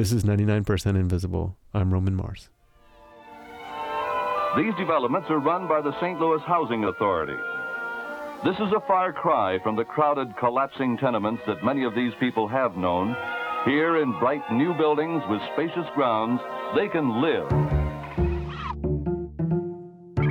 This is 99% Invisible. I'm Roman Mars. These developments are run by the St. Louis Housing Authority. This is a far cry from the crowded, collapsing tenements that many of these people have known. Here in bright new buildings with spacious grounds, they can live.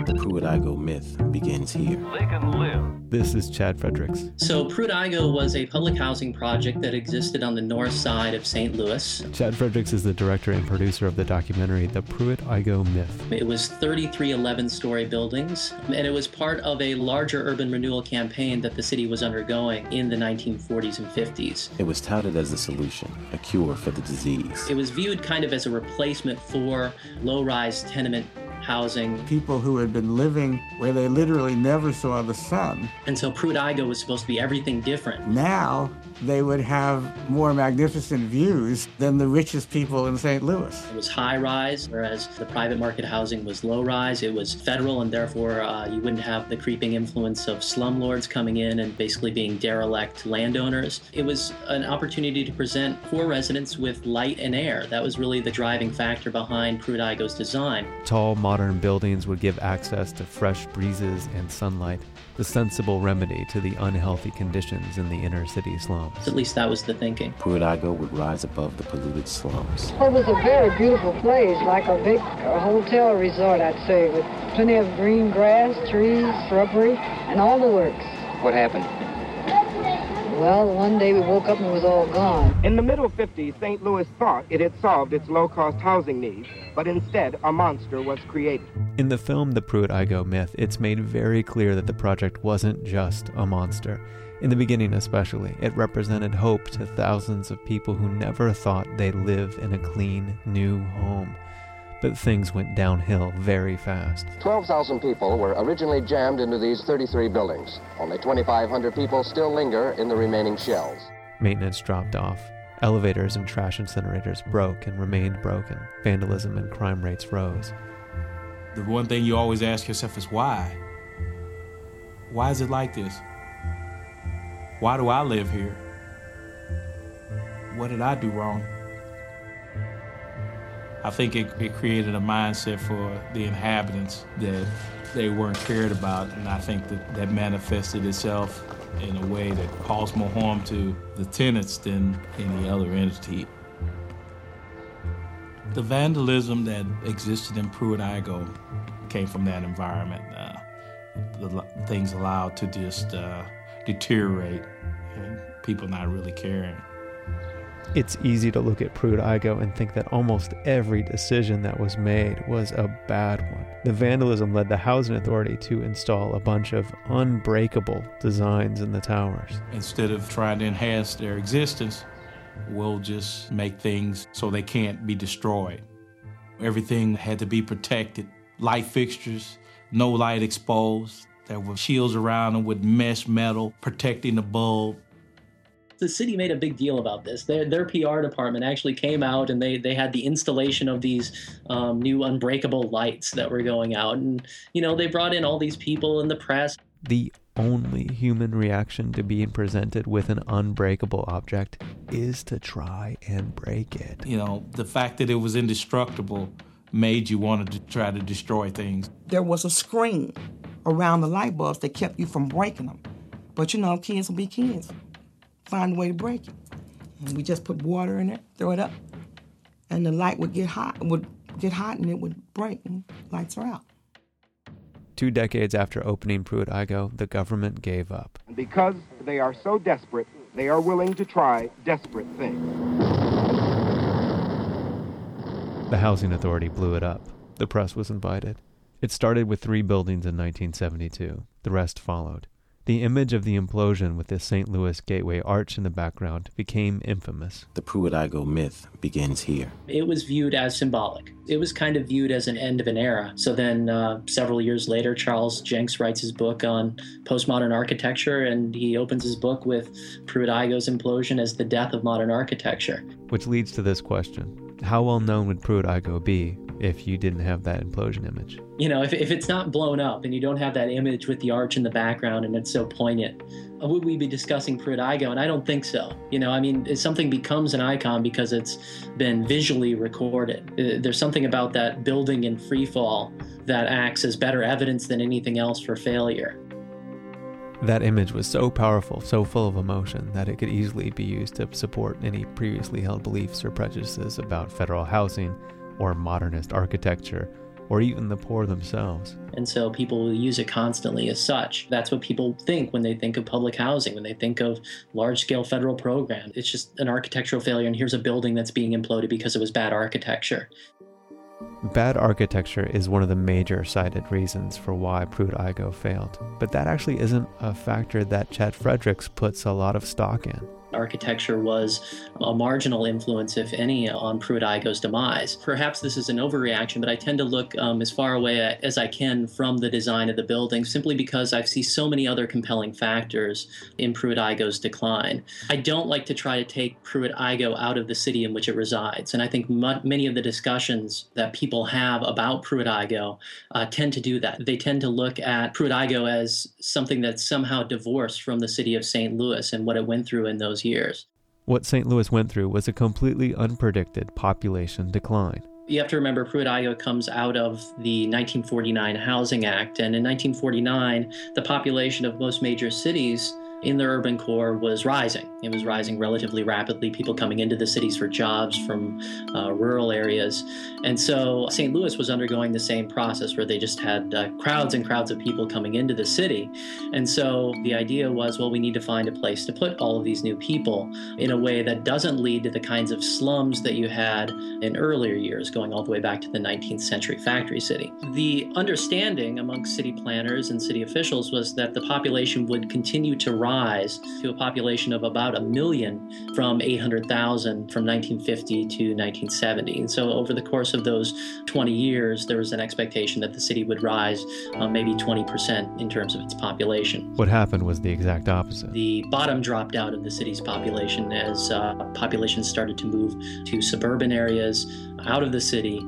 The Pruitt-Igoe myth begins here. They can live. This is Chad Fredericks. So Pruitt-Igoe was a public housing project that existed on the north side of St. Louis. Chad Fredericks is the director and producer of the documentary The Pruitt-Igoe Myth. It was 33 11-story buildings, and it was part of a larger urban renewal campaign that the city was undergoing in the 1940s and 50s. It was touted as the solution, a cure for the disease. It was viewed kind of as a replacement for low-rise tenement housing. People who had been living where they literally never saw the sun. And so Pruitt-Igoe was supposed to be everything different. Now they would have more magnificent views than the richest people in St. Louis. It was high-rise, whereas the private market housing was low-rise. It was federal, and therefore you wouldn't have the creeping influence of slumlords coming in and basically being derelict landowners. It was an opportunity to present poor residents with light and air. That was really the driving factor behind Pruitt-Igoe's design. Tall, modern buildings would give access to fresh breezes and sunlight, the sensible remedy to the unhealthy conditions in the inner city slums. At least that was the thinking. Pruitt-Igoe would rise above the polluted slums. It was a very beautiful place, like a big hotel resort, I'd say, with plenty of green grass, trees, shrubbery, and all the works. What happened? Well, one day we woke up and it was all gone. In the middle 50s, St. Louis thought it had solved its low-cost housing needs, but instead, a monster was created. In the film The Pruitt-Igoe Myth, it's made very clear that the project wasn't just a monster. In the beginning especially, it represented hope to thousands of people who never thought they'd live in a clean, new home. But things went downhill very fast. 12,000 people were originally jammed into these 33 buildings. Only 2,500 people still linger in the remaining shells. Maintenance dropped off. Elevators and trash incinerators broke and remained broken. Vandalism and crime rates rose. The one thing you always ask yourself is why? Why is it like this? Why do I live here? What did I do wrong? I think it created a mindset for the inhabitants that they weren't cared about, and I think that manifested itself in a way that caused more harm to the tenants than any other entity. The vandalism that existed in Pruitt-Igoe came from that environment. The things allowed to just deteriorate, and people not really caring. It's easy to look at Pruitt-Igoe and think that almost every decision that was made was a bad one. The vandalism led the Housing Authority to install a bunch of unbreakable designs in the towers. Instead of trying to enhance their existence, we'll just make things so they can't be destroyed. Everything had to be protected. Light fixtures, no light exposed. There were shields around them with mesh metal protecting the bulb. The city made a big deal about this. Their PR department actually came out and they had the installation of these new unbreakable lights that were going out. And, you know, they brought in all these people in the press. The only human reaction to being presented with an unbreakable object is to try and break it. You know, the fact that it was indestructible made you want to try to destroy things. There was a screen around the light bulbs that kept you from breaking them. But, you know, kids will be kids. Find a way to break it. And we just put water in it, throw it up, and the light would get hot and it would break, and lights are out. 2 decades after opening Pruitt-Igoe, the government gave up. Because they are so desperate, they are willing to try desperate things. The Housing Authority blew it up. The press was invited. It started with 3 buildings in 1972. The rest followed. The image of the implosion with the St. Louis Gateway Arch in the background became infamous. The Pruitt-Igoe myth begins here. It was viewed as symbolic. It was kind of viewed as an end of an era. So then several years later, Charles Jencks writes his book on postmodern architecture, and he opens his book with Pruitt-Igoe's implosion as the death of modern architecture. Which leads to this question. How well known would Pruitt-Igoe be if you didn't have that implosion image. You know, if it's not blown up and you don't have that image with the arch in the background and it's so poignant, would we be discussing Pruitt-Igoe? And I don't think so. You know, I mean, something becomes an icon because it's been visually recorded. There's something about that building in freefall that acts as better evidence than anything else for failure. That image was so powerful, so full of emotion, that it could easily be used to support any previously held beliefs or prejudices about federal housing or modernist architecture, or even the poor themselves. And so people will use it constantly as such. That's what people think when they think of public housing, when they think of large-scale federal programs. It's just an architectural failure, and here's a building that's being imploded because it was bad architecture. Bad architecture is one of the major cited reasons for why Pruitt-Igoe failed, but that actually isn't a factor that Chad Fredericks puts a lot of stock in. Architecture was a marginal influence, if any, on Pruitt-Igoe's demise. Perhaps this is an overreaction, but I tend to look as far away as I can from the design of the building, simply because I see so many other compelling factors in Pruitt-Igoe's decline. I don't like to try to take Pruitt-Igoe out of the city in which it resides, and I think many of the discussions that people have about Pruitt-Igoe tend to do that. They tend to look at Pruitt-Igoe as something that's somehow divorced from the city of St. Louis and what it went through in those years. What St. Louis went through was a completely unpredicted population decline. You have to remember, Pruitt-Igoe comes out of the 1949 Housing Act, and in 1949, the population of most major cities in the urban core was rising. It was rising relatively rapidly, people coming into the cities for jobs from rural areas. And so St. Louis was undergoing the same process where they just had crowds and crowds of people coming into the city. And so the idea was, well, we need to find a place to put all of these new people in a way that doesn't lead to the kinds of slums that you had in earlier years, going all the way back to the 19th century factory city. The understanding amongst city planners and city officials was that the population would continue to rise to a population of about 1 million from 800,000 from 1950 to 1970. And so over the course of those 20 years, there was an expectation that the city would rise maybe 20% in terms of its population. What happened was the exact opposite. The bottom dropped out of the city's population as populations started to move to suburban areas out of the city.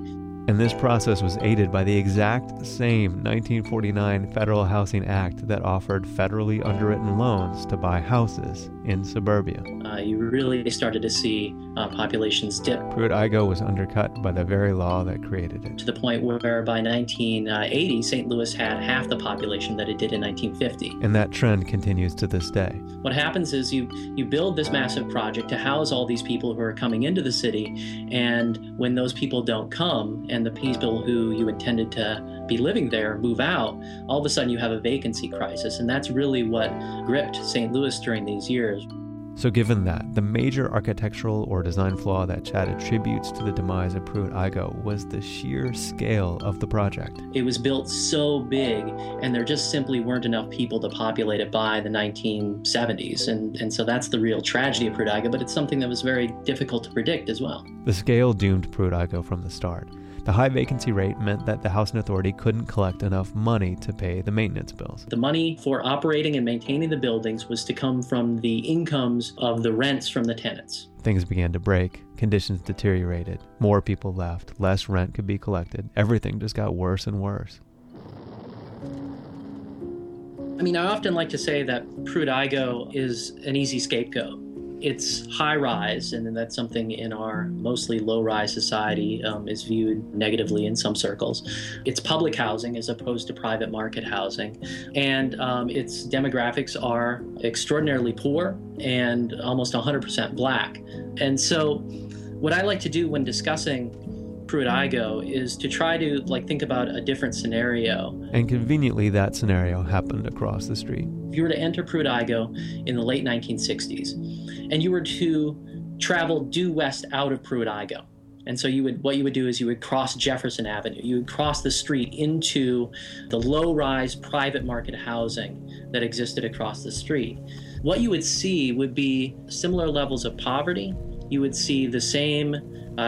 And this process was aided by the exact same 1949 Federal Housing Act that offered federally underwritten loans to buy houses in suburbia. You really started to see populations dip. Pruitt-Igoe was undercut by the very law that created it. To the point where by 1980, St. Louis had half the population that it did in 1950. And that trend continues to this day. What happens is you build this massive project to house all these people who are coming into the city, and when those people don't come, and the people who you intended to be living there move out, all of a sudden you have a vacancy crisis. And that's really what gripped St. Louis during these years. So given that, the major architectural or design flaw that Chad attributes to the demise of Pruitt-Igoe was the sheer scale of the project. It was built so big, and there just simply weren't enough people to populate it by the 1970s. And so that's the real tragedy of Pruitt-Igoe, but it's something that was very difficult to predict as well. The scale doomed Pruitt-Igoe from the start. The high vacancy rate meant that the Housing Authority couldn't collect enough money to pay the maintenance bills. The money for operating and maintaining the buildings was to come from the incomes of the rents from the tenants. Things began to break, conditions deteriorated, more people left, less rent could be collected, everything just got worse and worse. I mean, I often like to say that Pruitt-Igoe is an easy scapegoat. It's high-rise, and that's something in our mostly low-rise society is viewed negatively in some circles. It's public housing as opposed to private market housing, and its demographics are extraordinarily poor and almost 100% Black. And so what I like to do when discussing Pruitt-Igoe is to try to think about a different scenario. And conveniently, that scenario happened across the street. If you were to enter Pruitt-Igoe in the late 1960s, and you were to travel due west out of Pruitt-Igoe, and so you would cross Jefferson Avenue. You would cross the street into the low-rise private market housing that existed across the street. What you would see would be similar levels of poverty. You would see the same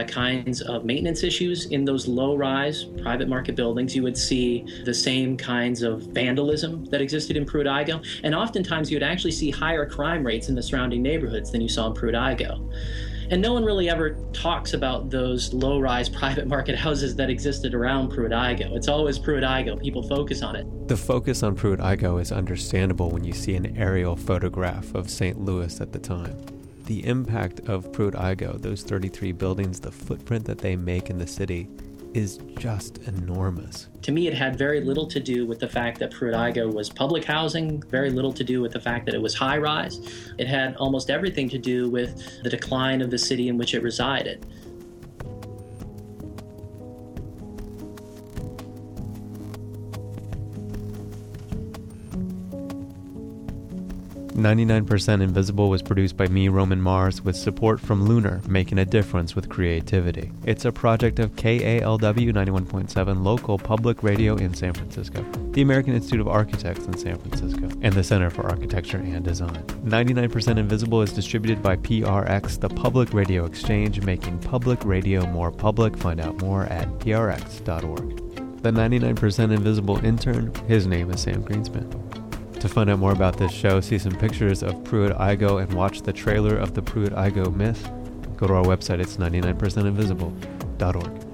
kinds of maintenance issues in those low-rise private market buildings. You would see the same kinds of vandalism that existed in Pruitt-Igoe. And oftentimes you would actually see higher crime rates in the surrounding neighborhoods than you saw in Pruitt-Igoe. And no one really ever talks about those low-rise private market houses that existed around Pruitt-Igoe. It's always Pruitt-Igoe. People focus on it. The focus on Pruitt-Igoe is understandable when you see an aerial photograph of St. Louis at the time. The impact of Pruitt-Igoe, those 33 buildings, the footprint that they make in the city, is just enormous. To me, it had very little to do with the fact that Pruitt-Igoe was public housing, very little to do with the fact that it was high-rise. It had almost everything to do with the decline of the city in which it resided. "99% Invisible" was produced by me, Roman Mars, with support from Lunar, making a difference with creativity. It's a project of KALW 91.7 local public radio in San Francisco, the American Institute of Architects in San Francisco, and the Center for Architecture and Design. 99% Invisible is distributed by PRX, the Public Radio Exchange, making public radio more public. Find out more at prx.org. The 99% Invisible intern, his name is Sam Greenspan. To find out more about this show, see some pictures of Pruitt-Igoe, and watch the trailer of The Pruitt-Igoe Myth, go to our website. It's 99percentinvisible.org.